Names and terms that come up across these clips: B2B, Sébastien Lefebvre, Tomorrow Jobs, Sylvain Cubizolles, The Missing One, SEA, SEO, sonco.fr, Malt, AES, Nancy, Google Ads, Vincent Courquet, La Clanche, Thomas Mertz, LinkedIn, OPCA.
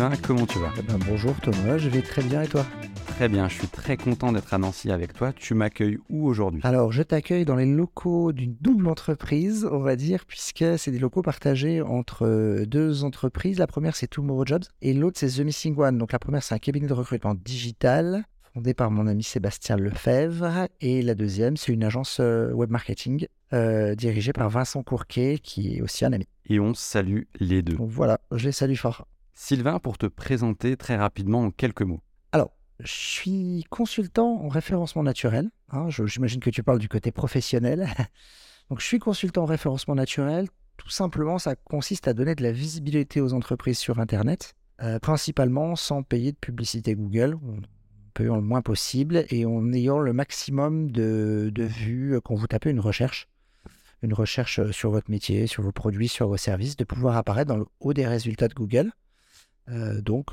Sylvain, comment tu vas ? Bonjour Thomas, je vais très bien et toi ? Très bien, je suis très content d'être à Nancy avec toi. Tu m'accueilles où aujourd'hui ? Alors, je t'accueille dans les locaux d'une double entreprise, on va dire, puisque c'est des locaux partagés entre deux entreprises. La première, c'est Tomorrow Jobs et l'autre, c'est The Missing One. Donc la première, c'est un cabinet de recrutement digital fondé par mon ami Sébastien Lefebvre. Et la deuxième, c'est une agence web marketing dirigée par Vincent Courquet, qui est aussi un ami. Et on salue les deux. Donc voilà, je les salue fort. Sylvain, pour te présenter très rapidement en quelques mots. Alors, je suis consultant en référencement naturel. J'imagine que tu parles du côté professionnel. Donc, je suis consultant en référencement naturel. Tout simplement, ça consiste à donner de la visibilité aux entreprises sur Internet, principalement sans payer de publicité Google. On payant le moins possible et en ayant le maximum de vues quand vous tapez une recherche sur votre métier, sur vos produits, sur vos services, de pouvoir apparaître dans le haut des résultats de Google. De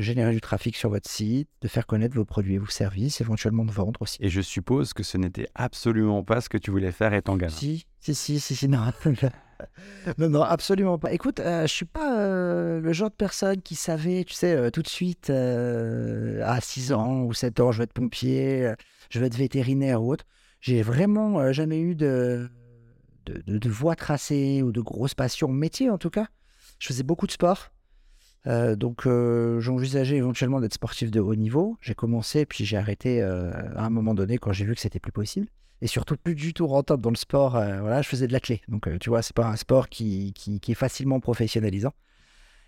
générer du trafic sur votre site, de faire connaître vos produits et vos services, éventuellement de vendre aussi. Et je suppose que ce n'était absolument pas ce que tu voulais faire étant gamin. Si, non, absolument pas. Écoute, je ne suis pas le genre de personne qui savait, tu sais, tout de suite, à 6 ans ou 7 ans, je vais être pompier, je vais être vétérinaire ou autre. J'ai vraiment jamais eu de voie tracée ou de grosse passion métier en tout cas. Je faisais beaucoup de sport, j'envisageais éventuellement d'être sportif de haut niveau. J'ai commencé puis j'ai arrêté à un moment donné quand j'ai vu que c'était plus possible et surtout plus du tout rentable dans le sport. Je faisais de la clé, donc tu vois, c'est pas un sport qui est facilement professionnalisant.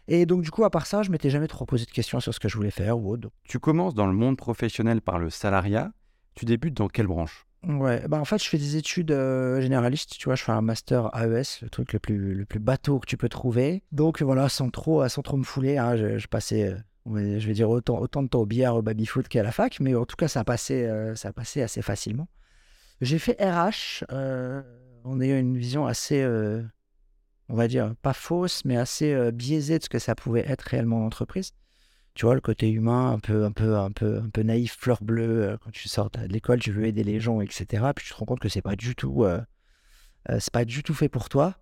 Et donc, du coup, à part ça, je m'étais jamais trop posé de questions sur ce que je voulais faire ou autre. Tu commences dans le monde professionnel par le salariat. Tu débutes dans quelle branche ? Ouais, en fait, je fais des études généralistes, tu vois, je fais un master AES, le truc le plus bateau que tu peux trouver. Donc voilà, sans trop me fouler, hein, je passais, je vais dire, autant de temps au billard, au baby-foot qu'à la fac, mais en tout cas, ça a passé assez facilement. J'ai fait RH en ayant une vision assez, on va dire, pas fausse, mais assez biaisée de ce que ça pouvait être réellement en entreprise. Tu vois, le côté humain, un peu naïf, fleur bleue, quand tu sors de l'école, tu veux aider les gens, etc. Puis tu te rends compte que c'est pas du tout fait pour toi.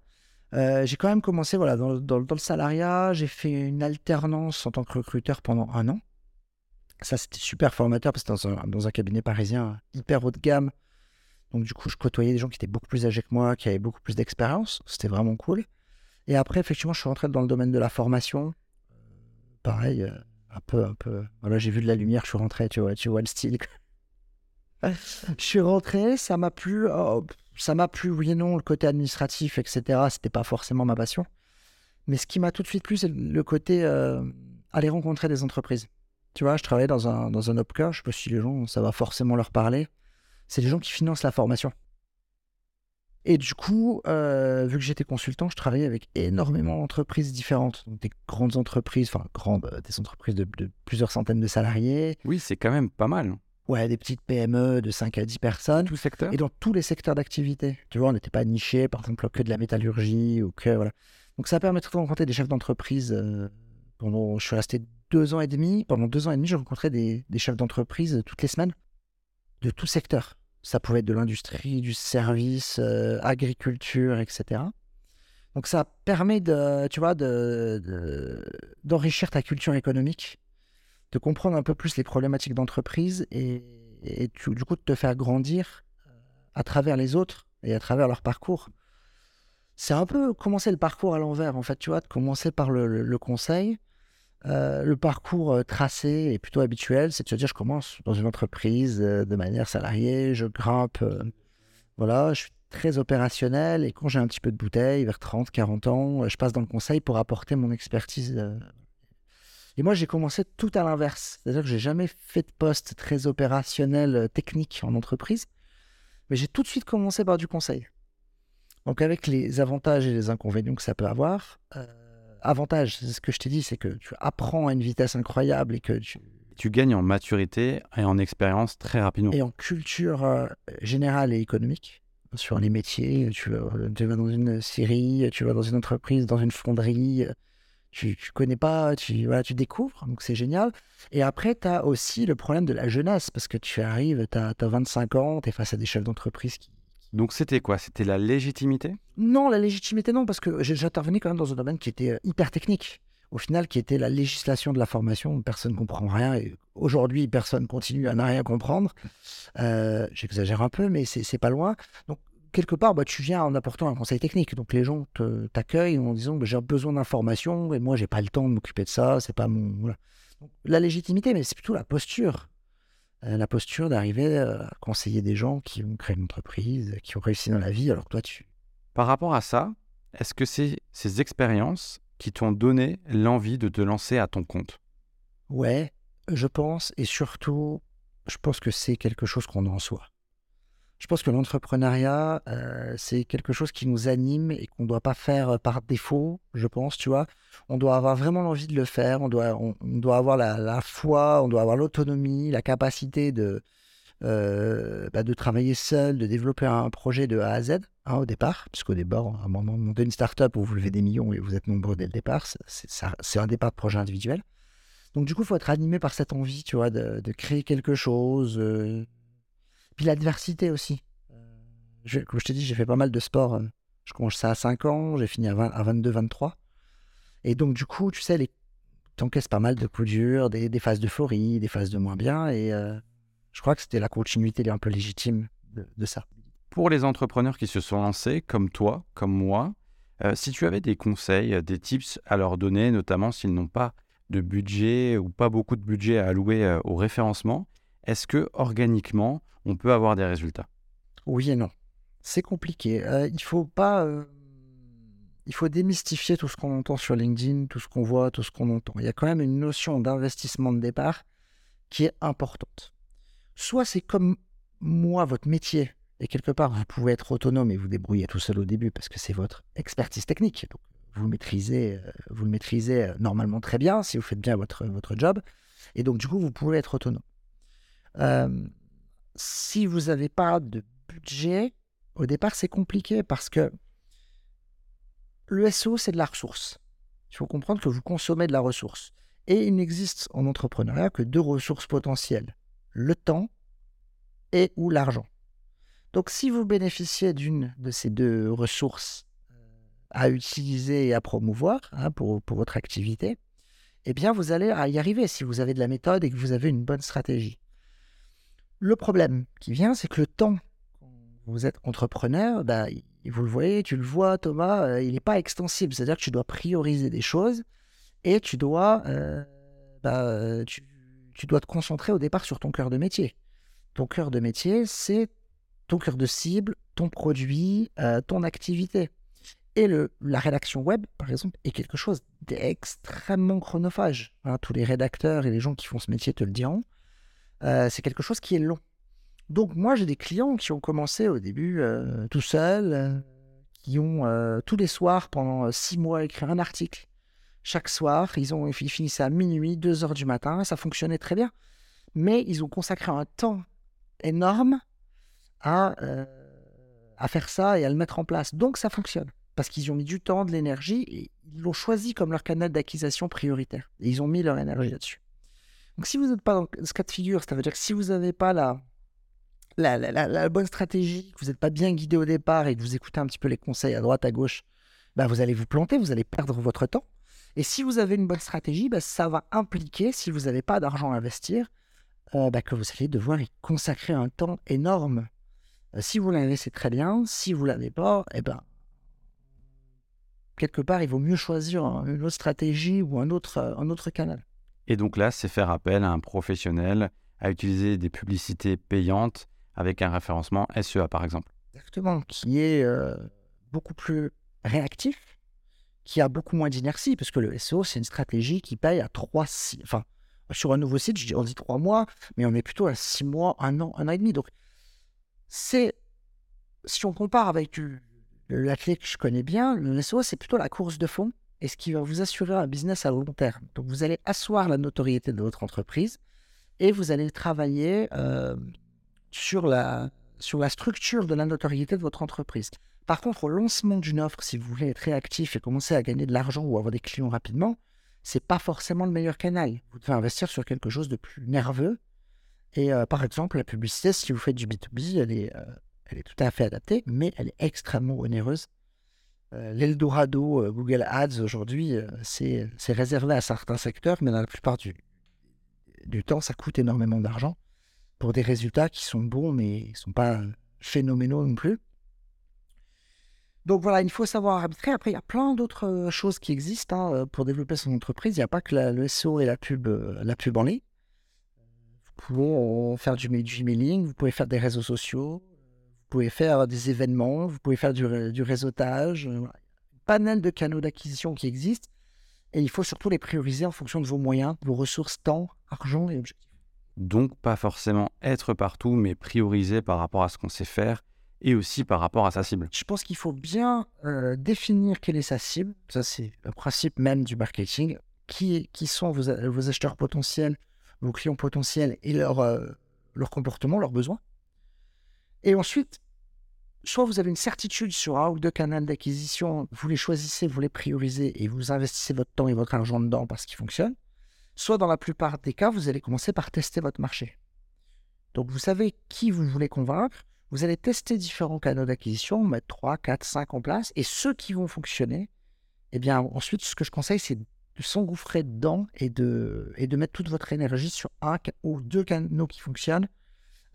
J'ai quand même commencé dans le salariat. J'ai fait une alternance en tant que recruteur pendant 1 an. Ça, c'était super formateur parce que c'était dans un cabinet parisien hyper haut de gamme. Donc du coup, je côtoyais des gens qui étaient beaucoup plus âgés que moi, qui avaient beaucoup plus d'expérience. C'était vraiment cool. Et après, effectivement, je suis rentré dans le domaine de la formation. Pareil, un peu. Voilà, j'ai vu de la lumière, je suis rentré, tu vois le style. Je suis rentré, ça m'a plu. Oh, ça m'a plu, oui et non, le côté administratif, etc. C'était pas forcément ma passion. Mais ce qui m'a tout de suite plu, c'est le côté aller rencontrer des entreprises. Tu vois, je travaillais dans un OPCA, je sais pas si les gens, ça va forcément leur parler. C'est les gens qui financent la formation. Et du coup, vu que j'étais consultant, je travaillais avec énormément d'entreprises différentes. Donc des grandes entreprises, des entreprises de plusieurs centaines de salariés. Oui, c'est quand même pas mal. Ouais, des petites PME de 5 à 10 personnes. Tout secteur. Et dans tous les secteurs d'activité. Tu vois, on n'était pas niché, par exemple, que de la métallurgie ou que... voilà. Donc ça permettait de rencontrer des chefs d'entreprise. Je suis resté 2 ans et demi. Pendant 2 ans et demi, je rencontrais des chefs d'entreprise toutes les semaines de tout secteur. Ça pouvait être de l'industrie, du service, agriculture, etc. Donc, ça permet d'enrichir ta culture économique, de comprendre un peu plus les problématiques d'entreprise et du coup, de te faire grandir à travers les autres et à travers leur parcours. C'est un peu commencer le parcours à l'envers, en fait, tu vois, de commencer par le conseil. Le parcours tracé est plutôt habituel, c'est de se dire je commence dans une entreprise de manière salariée, je grimpe, je suis très opérationnel et quand j'ai un petit peu de bouteille, vers 30-40 ans, je passe dans le conseil pour apporter mon expertise. Et moi j'ai commencé tout à l'inverse, c'est-à-dire que j'ai jamais fait de poste très opérationnel technique en entreprise, mais j'ai tout de suite commencé par du conseil. Donc avec les avantages et les inconvénients que ça peut avoir... Avantage, c'est ce que je t'ai dit, c'est que tu apprends à une vitesse incroyable et que tu gagnes en maturité et en expérience très rapidement. Et en culture générale et économique, sur les métiers, tu vas dans une scierie, tu vas dans une entreprise, dans une fonderie, tu connais pas, tu découvres, donc c'est génial. Et après, tu as aussi le problème de la jeunesse, parce que tu arrives, tu as 25 ans, tu es face à des chefs d'entreprise qui... Donc, c'était quoi ? C'était la légitimité ? Non, parce que j'intervenais quand même dans un domaine qui était hyper technique, au final, qui était la législation de la formation, où personne ne comprend rien. Et aujourd'hui, personne continue à ne rien comprendre. J'exagère un peu, mais c'est pas loin. Donc, quelque part, bah, tu viens en apportant un conseil technique. Donc, les gens t'accueillent en disant bah, « j'ai besoin d'informations et moi, j'ai pas le temps de m'occuper de ça. » C'est pas mon... Voilà. Donc, la légitimité, mais c'est plutôt la posture. La posture d'arriver à conseiller des gens qui ont créé une entreprise, qui ont réussi dans la vie, alors que toi, tu... Par rapport à ça, est-ce que c'est ces expériences qui t'ont donné l'envie de te lancer à ton compte? Ouais, je pense, et surtout, je pense que c'est quelque chose qu'on a en soi. Je pense que l'entrepreneuriat, c'est quelque chose qui nous anime et qu'on ne doit pas faire par défaut, je pense, tu vois. On doit avoir vraiment l'envie de le faire, on doit avoir la foi, on doit avoir l'autonomie, la capacité de travailler seul, de développer un projet de A à Z, hein, au départ, puisqu'au départ, à un moment, monter une start-up où vous levez des millions et vous êtes nombreux dès le départ, c'est un départ de projet individuel. Donc du coup, il faut être animé par cette envie, tu vois, de créer quelque chose... Puis l'adversité aussi. Comme je te dis, j'ai fait pas mal de sport. Je commence ça à 5 ans, j'ai fini à 22, 23. Et donc, du coup, tu sais, t'encaisses pas mal de coups durs, des phases d'euphorie, des phases de moins bien. Et je crois que c'était la continuité un peu légitime de ça. Pour les entrepreneurs qui se sont lancés, comme toi, comme moi, si tu avais des conseils, des tips à leur donner, notamment s'ils n'ont pas de budget ou pas beaucoup de budget à allouer au référencement, est-ce que, organiquement, on peut avoir des résultats? Oui et non. C'est compliqué. Il faut démystifier tout ce qu'on entend sur LinkedIn, tout ce qu'on voit, tout ce qu'on entend. Il y a quand même une notion d'investissement de départ qui est importante. Soit c'est comme moi, votre métier, et quelque part, vous pouvez être autonome et vous débrouiller tout seul au début parce que c'est votre expertise technique. Donc, vous le maîtrisez normalement très bien si vous faites bien votre job. Et donc, du coup, vous pouvez être autonome. Si vous n'avez pas de budget, au départ, c'est compliqué parce que le SEO, c'est de la ressource. Il faut comprendre que vous consommez de la ressource. Et il n'existe en entrepreneuriat que deux ressources potentielles, le temps et ou l'argent. Donc, si vous bénéficiez d'une de ces deux ressources à utiliser et à promouvoir pour votre activité, eh bien, vous allez y arriver si vous avez de la méthode et que vous avez une bonne stratégie. Le problème qui vient, c'est que le temps, quand vous êtes entrepreneur, bah, vous le voyez, tu le vois, Thomas, il n'est pas extensible. C'est-à-dire que tu dois prioriser des choses et tu dois te concentrer au départ sur ton cœur de métier. Ton cœur de métier, c'est ton cœur de cible, ton produit, ton activité. Et la rédaction web, par exemple, est quelque chose d'extrêmement chronophage. Hein, tous les rédacteurs et les gens qui font ce métier te le diront. C'est quelque chose qui est long. Donc moi, j'ai des clients qui ont commencé au début tout seuls, qui ont tous les soirs pendant 6 mois écrit un article. Chaque soir, ils finissaient à minuit, 2 heures du matin, ça fonctionnait très bien. Mais ils ont consacré un temps énorme à faire ça et à le mettre en place. Donc ça fonctionne, parce qu'ils ont mis du temps, de l'énergie, et ils l'ont choisi comme leur canal d'acquisition prioritaire. Et ils ont mis leur énergie là-dessus. Donc, si vous n'êtes pas dans ce cas de figure, ça veut dire que si vous n'avez pas la bonne stratégie, que vous n'êtes pas bien guidé au départ et que vous écoutez un petit peu les conseils à droite, à gauche, bah vous allez vous planter, vous allez perdre votre temps. Et si vous avez une bonne stratégie, bah ça va impliquer, si vous n'avez pas d'argent à investir, que vous allez devoir y consacrer un temps énorme. Si vous l'avez, c'est très bien. Si vous ne l'avez pas, quelque part, il vaut mieux choisir une autre stratégie ou un autre canal. Et donc là, c'est faire appel à un professionnel, à utiliser des publicités payantes avec un référencement SEA, par exemple. Exactement, qui est beaucoup plus réactif, qui a beaucoup moins d'inertie, parce que le SEO, c'est une stratégie qui paye à 3-6... Enfin, sur un nouveau site, on dit 3 mois, mais on est plutôt à 6 mois, 1 an, 1 an et demi. Donc, si on compare avec l'athlète que je connais bien, le SEO, c'est plutôt la course de fond. Et ce qui va vous assurer un business à long terme. Donc, vous allez asseoir la notoriété de votre entreprise et vous allez travailler sur la structure de la notoriété de votre entreprise. Par contre, au lancement d'une offre, si vous voulez être réactif et commencer à gagner de l'argent ou avoir des clients rapidement, ce n'est pas forcément le meilleur canal. Vous devez investir sur quelque chose de plus nerveux. Et par exemple, la publicité, si vous faites du B2B, elle est tout à fait adaptée, mais elle est extrêmement onéreuse. l'Eldorado Google Ads aujourd'hui, c'est réservé à certains secteurs, mais dans la plupart du temps, ça coûte énormément d'argent pour des résultats qui sont bons, mais ils ne sont pas phénoménaux non plus. Donc voilà, il faut savoir arbitrer. Après, il y a plein d'autres choses qui existent pour développer son entreprise. Il n'y a pas que le SEO et la pub en ligne. Vous pouvez faire du mailing, vous pouvez faire des réseaux sociaux, vous pouvez faire des événements, vous pouvez faire du réseautage. Voilà. Il y a un panel de canaux d'acquisition qui existent et il faut surtout les prioriser en fonction de vos moyens, vos ressources, temps, argent et objectifs. Donc, pas forcément être partout, mais prioriser par rapport à ce qu'on sait faire. Et aussi par rapport à sa cible. Je pense qu'il faut bien définir quelle est sa cible. Ça, c'est le principe même du marketing. Qui sont vos acheteurs potentiels, vos clients potentiels et leur comportement, leurs besoins. Et ensuite, soit vous avez une certitude sur un ou deux canaux d'acquisition, vous les choisissez, vous les priorisez et vous investissez votre temps et votre argent dedans parce qu'ils fonctionnent. Soit dans la plupart des cas, vous allez commencer par tester votre marché. Donc, vous savez qui vous voulez convaincre. Vous allez tester différents canaux d'acquisition, mettre 3, 4, 5 en place, et ceux qui vont fonctionner, eh bien, ensuite, ce que je conseille, c'est de s'engouffrer dedans et de mettre toute votre énergie sur un ou deux canaux qui fonctionnent,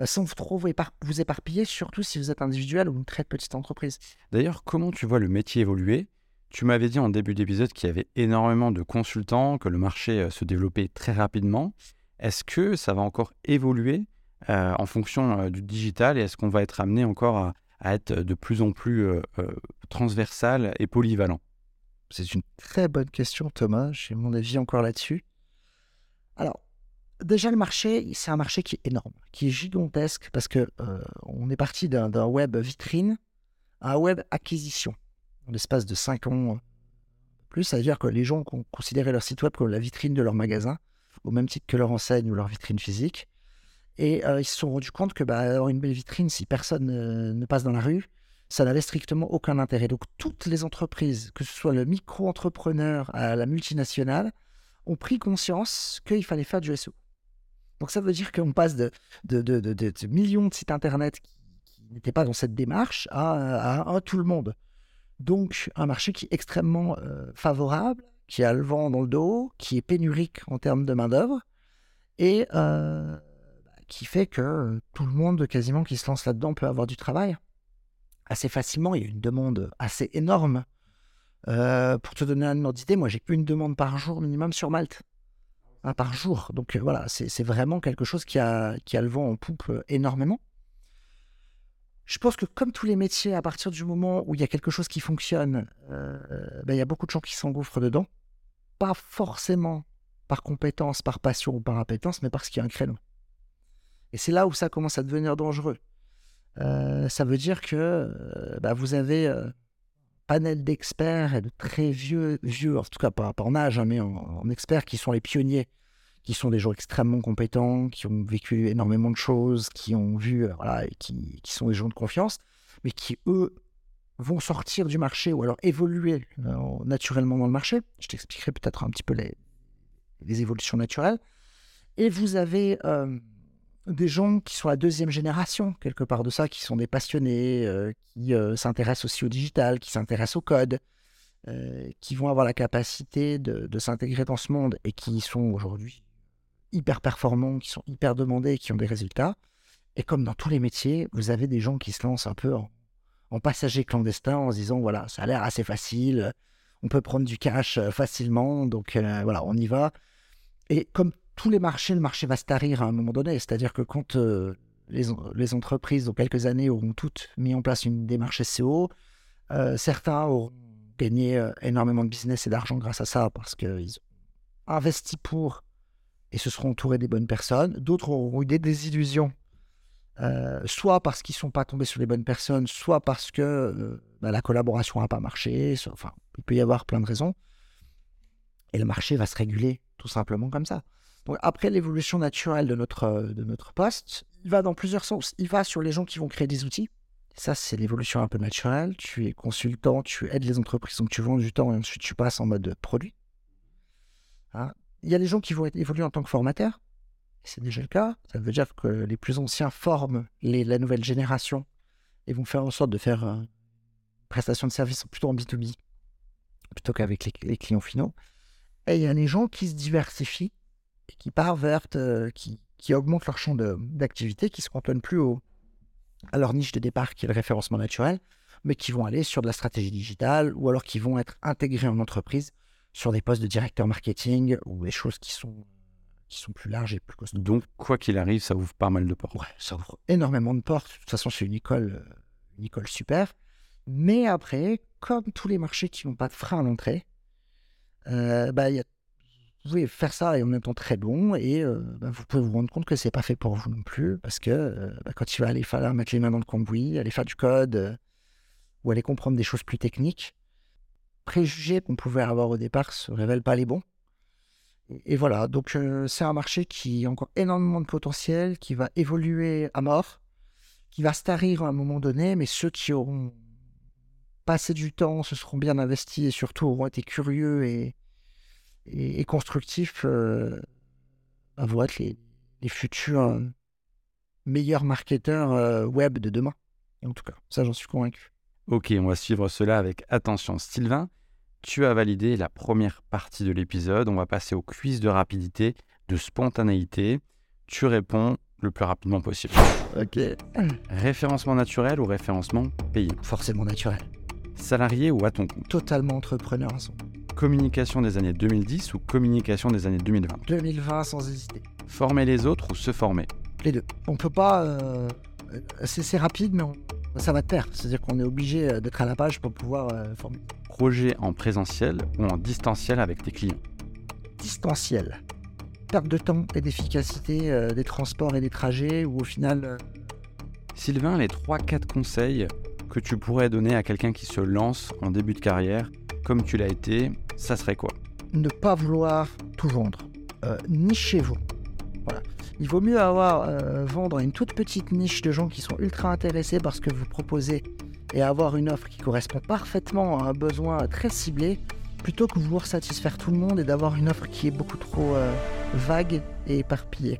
sans trop vous éparpiller, surtout si vous êtes individuel ou une très petite entreprise. D'ailleurs, comment tu vois le métier évoluer ? Tu m'avais dit en début d'épisode qu'il y avait énormément de consultants, que le marché se développait très rapidement. Est-ce que ça va encore évoluer ? En fonction du digital, et est-ce qu'on va être amené encore à être de plus en plus transversal et polyvalent ? C'est une très bonne question, Thomas. J'ai mon avis encore là-dessus. Alors, déjà, le marché, c'est un marché qui est énorme, qui est gigantesque, parce qu'on est parti d'un web vitrine à un web acquisition. En l'espace de 5 ans plus, ça veut dire que les gens ont considéré leur site web comme la vitrine de leur magasin, au même titre que leur enseigne ou leur vitrine physique. Et ils se sont rendus compte que avoir une belle vitrine, si personne ne passe dans la rue, ça n'avait strictement aucun intérêt. Donc toutes les entreprises, que ce soit le micro-entrepreneur à la multinationale, ont pris conscience qu'il fallait faire du SEO. Donc ça veut dire qu'on passe de millions de sites internet qui n'étaient pas dans cette démarche à tout le monde. Donc un marché qui est extrêmement favorable, qui a le vent dans le dos, qui est pénurique en termes de main-d'œuvre. Et qui fait que tout le monde quasiment qui se lance là-dedans peut avoir du travail assez facilement. Il y a une demande assez énorme. Pour te donner un ordre d'idée, moi j'ai une demande par jour minimum sur Malt. Par jour. Donc voilà, c'est vraiment quelque chose qui a le vent en poupe énormément. Je pense que comme tous les métiers, à partir du moment où il y a quelque chose qui fonctionne, il y a beaucoup de gens qui s'engouffrent dedans. Pas forcément par compétence, par passion ou par appétence, mais parce qu'il y a un créneau. Et c'est là où ça commence à devenir dangereux. Ça veut dire que vous avez un panel d'experts et de très vieux en tout cas pas en âge, hein, mais en experts qui sont les pionniers, qui sont des gens extrêmement compétents, qui ont vécu énormément de choses, qui ont vu, et qui sont des gens de confiance, mais qui, eux, vont sortir du marché ou alors évoluer naturellement dans le marché. Je t'expliquerai peut-être un petit peu les évolutions naturelles. Et vous avez des gens qui sont la deuxième génération, quelque part de ça, qui sont des passionnés, qui s'intéressent aussi au digital, qui s'intéressent au code, qui vont avoir la capacité de s'intégrer dans ce monde et qui sont aujourd'hui hyper performants, qui sont hyper demandés, qui ont des résultats. Et comme dans tous les métiers, vous avez des gens qui se lancent un peu en passager clandestin en se disant, voilà, ça a l'air assez facile, on peut prendre du cash facilement, donc on y va. Et comme tous les marchés, le marché va se tarir à un moment donné. C'est-à-dire que quand les entreprises, dans quelques années, auront toutes mis en place une démarche SEO, certains auront gagné énormément de business et d'argent grâce à ça parce qu'ils ont investi pour et se seront entourés des bonnes personnes. D'autres auront eu des désillusions, soit parce qu'ils ne sont pas tombés sur les bonnes personnes, soit parce que la collaboration n'a pas marché. Enfin, il peut y avoir plein de raisons. Et le marché va se réguler tout simplement comme ça. Donc après l'évolution naturelle de notre poste, il va dans plusieurs sens. Il va sur les gens qui vont créer des outils. Ça, c'est l'évolution un peu naturelle. Tu es consultant, tu aides les entreprises, donc tu vends du temps et ensuite tu passes en mode produit. Hein ? Il y a les gens qui vont évoluer en tant que formateurs. C'est déjà le cas. Ça veut dire que les plus anciens forment la nouvelle génération et vont faire en sorte de faire prestations de services sont plutôt en B2B plutôt qu'avec les clients finaux. Et il y a des gens qui se diversifient et qui partent vers, qui augmentent leur champ d'activité, qui ne se cantonnent plus à leur niche de départ qui est le référencement naturel, mais qui vont aller sur de la stratégie digitale ou alors qui vont être intégrés en entreprise sur des postes de directeur marketing ou des choses qui sont plus larges et plus costauds. Donc, quoi qu'il arrive, ça ouvre pas mal de portes. Ouais, ça ouvre énormément de portes. De toute façon, c'est une école super. Mais après, comme tous les marchés qui n'ont pas de frein à l'entrée, vous pouvez faire ça et en étant très bon et vous pouvez vous rendre compte que c'est pas fait pour vous non plus parce que quand il va aller falloir mettre les mains dans le cambouis, aller faire du code ou aller comprendre des choses plus techniques, préjugés qu'on pouvait avoir au départ se révèlent pas les bons. Et voilà, donc c'est un marché qui a encore énormément de potentiel, qui va évoluer à mort, qui va se tarir à un moment donné, mais ceux qui auront passé du temps, se seront bien investis et surtout auront été curieux et constructifs vont être les futurs meilleurs marketeurs web de demain. Et en tout cas, ça j'en suis convaincu. Ok, on va suivre cela avec attention. Sylvain, tu as validé la première partie de l'épisode. On va passer au quiz de rapidité, de spontanéité. Tu réponds le plus rapidement possible. Ok. Référencement naturel ou référencement payé ? Forcément naturel. Salarié ou à ton compte ? Totalement entrepreneur. Communication des années 2010 ou communication des années 2020 ? 2020 sans hésiter. Former les autres ou se former ? Les deux. On peut pas... C'est rapide, mais... Ça va te faire, c'est-à-dire qu'on est obligé d'être à la page pour pouvoir former. Projet en présentiel ou en distanciel avec tes clients ? Distanciel. Perte de temps et d'efficacité des transports et des trajets ou au final... Sylvain, les 3-4 conseils que tu pourrais donner à quelqu'un qui se lance en début de carrière, comme tu l'as été, ça serait quoi ? Ne pas vouloir tout vendre, nichez-vous. Voilà. Il vaut mieux avoir vendre à une toute petite niche de gens qui sont ultra intéressés par ce que vous proposez et avoir une offre qui correspond parfaitement à un besoin très ciblé plutôt que vouloir satisfaire tout le monde et d'avoir une offre qui est beaucoup trop vague et éparpillée.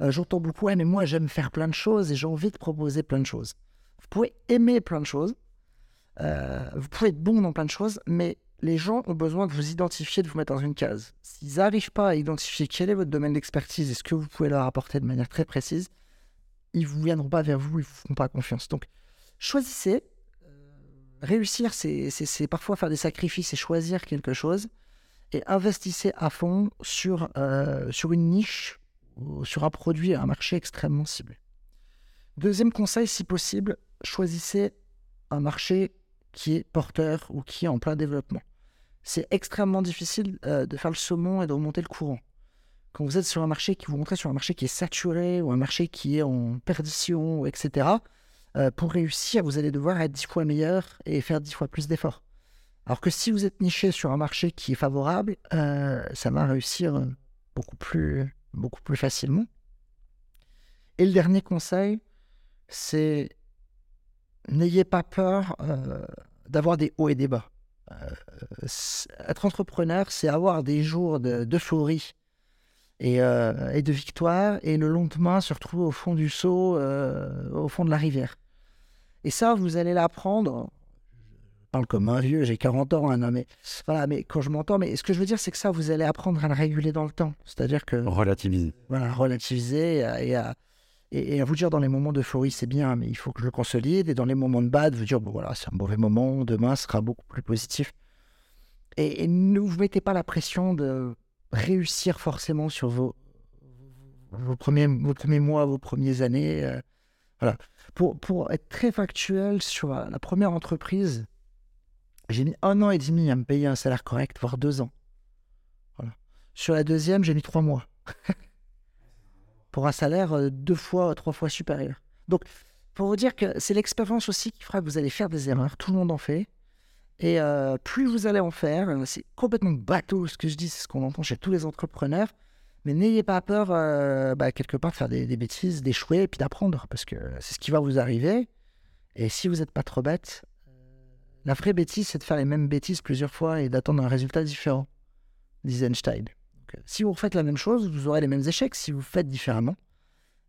J'entends beaucoup « Ouais, mais moi j'aime faire plein de choses et j'ai envie de proposer plein de choses ». Vous pouvez aimer plein de choses, vous pouvez être bon dans plein de choses, mais les gens ont besoin de vous identifier, de vous mettre dans une case. S'ils n'arrivent pas à identifier quel est votre domaine d'expertise et ce que vous pouvez leur apporter de manière très précise, ils ne vous viendront pas vers vous, ils ne vous feront pas confiance. Donc, choisissez. Réussir, c'est parfois faire des sacrifices et choisir quelque chose. Et investissez à fond sur une niche, ou sur un produit, un marché extrêmement ciblé. Deuxième conseil, si possible, choisissez un marché qui est porteur ou qui est en plein développement. C'est extrêmement difficile de faire le saumon et de remonter le courant. Quand vous êtes sur un marché, vous rentrez sur un marché qui est saturé ou un marché qui est en perdition, etc. Pour réussir, vous allez devoir être 10 fois meilleur et faire 10 fois plus d'efforts. Alors que si vous êtes niché sur un marché qui est favorable, ça va réussir beaucoup plus facilement. Et le dernier conseil, c'est n'ayez pas peur d'avoir des hauts et des bas. Être entrepreneur, c'est avoir des jours d'euphorie et de victoire, et le lendemain se retrouver au fond du seau, au fond de la rivière. Et ça, vous allez l'apprendre. Je parle comme un vieux, j'ai 40 ans, hein, mais voilà. Mais quand je m'entends, mais ce que je veux dire, c'est que ça, vous allez apprendre à le réguler dans le temps. C'est-à-dire que relativiser. Voilà, relativiser et à vous dire dans les moments d'euphorie, c'est bien, mais il faut que je le consolide. Et dans les moments de bad, vous dire, bon voilà, c'est un mauvais moment, demain sera beaucoup plus positif. Et ne vous mettez pas la pression de réussir forcément sur vos premiers mois, vos premières années. Voilà. Pour être très factuel sur la première entreprise, j'ai mis 1 an et demi à me payer un salaire correct, voire 2 ans. Voilà. Sur la deuxième, j'ai mis 3 mois. Pour un salaire 2 fois, 3 fois supérieur. Donc, pour vous dire que c'est l'expérience aussi qui fera que vous allez faire des erreurs. Tout le monde en fait. Et plus vous allez en faire, c'est complètement bateau ce que je dis, c'est ce qu'on entend chez tous les entrepreneurs. Mais n'ayez pas peur, quelque part, de faire des bêtises, d'échouer et puis d'apprendre. Parce que c'est ce qui va vous arriver. Et si vous n'êtes pas trop bête, la vraie bêtise, c'est de faire les mêmes bêtises plusieurs fois et d'attendre un résultat différent, disait Einstein. Si vous refaites la même chose, vous aurez les mêmes échecs. Si vous faites différemment,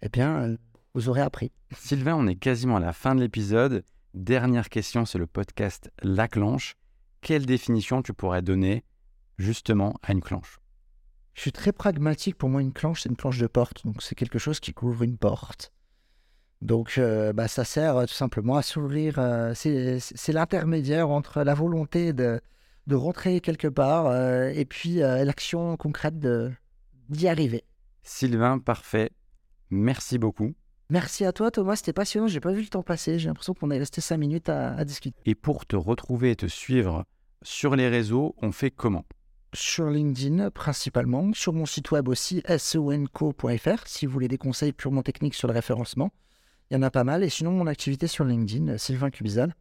eh bien, vous aurez appris. Sylvain, on est quasiment à la fin de l'épisode. Dernière question, c'est le podcast La Clanche. Quelle définition tu pourrais donner justement à une clanche ? Je suis très pragmatique. Pour moi, une clanche, c'est une clanche de porte. Donc, c'est quelque chose qui couvre une porte. Donc, ça sert tout simplement à s'ouvrir. C'est l'intermédiaire entre la volonté de rentrer quelque part et puis l'action concrète d'y arriver. Sylvain, parfait. Merci beaucoup. Merci à toi, Thomas. C'était passionnant. J'ai pas vu le temps passer. J'ai l'impression qu'on est resté 5 minutes à discuter. Et pour te retrouver et te suivre sur les réseaux, on fait comment ? Sur LinkedIn principalement, sur mon site web aussi, sonco.fr, si vous voulez des conseils purement techniques sur le référencement. Il y en a pas mal. Et sinon, mon activité sur LinkedIn, Sylvain Cubizolles.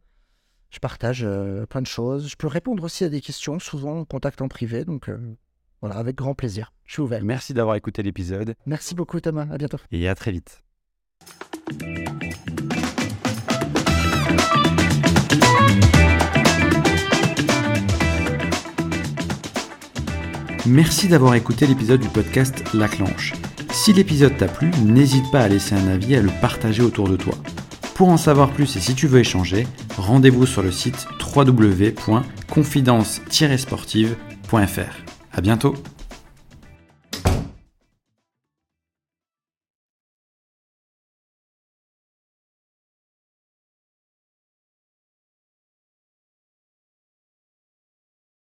Je partage plein de choses. Je peux répondre aussi à des questions, souvent en contact en privé. Donc avec grand plaisir. Je suis ouvert. Merci d'avoir écouté l'épisode. Merci beaucoup, Thomas. À bientôt. Et à très vite. Merci d'avoir écouté l'épisode du podcast La Clanche. Si l'épisode t'a plu, n'hésite pas à laisser un avis et à le partager autour de toi. Pour en savoir plus et si tu veux échanger, rendez-vous sur le site www.confidence-sportive.fr. À bientôt!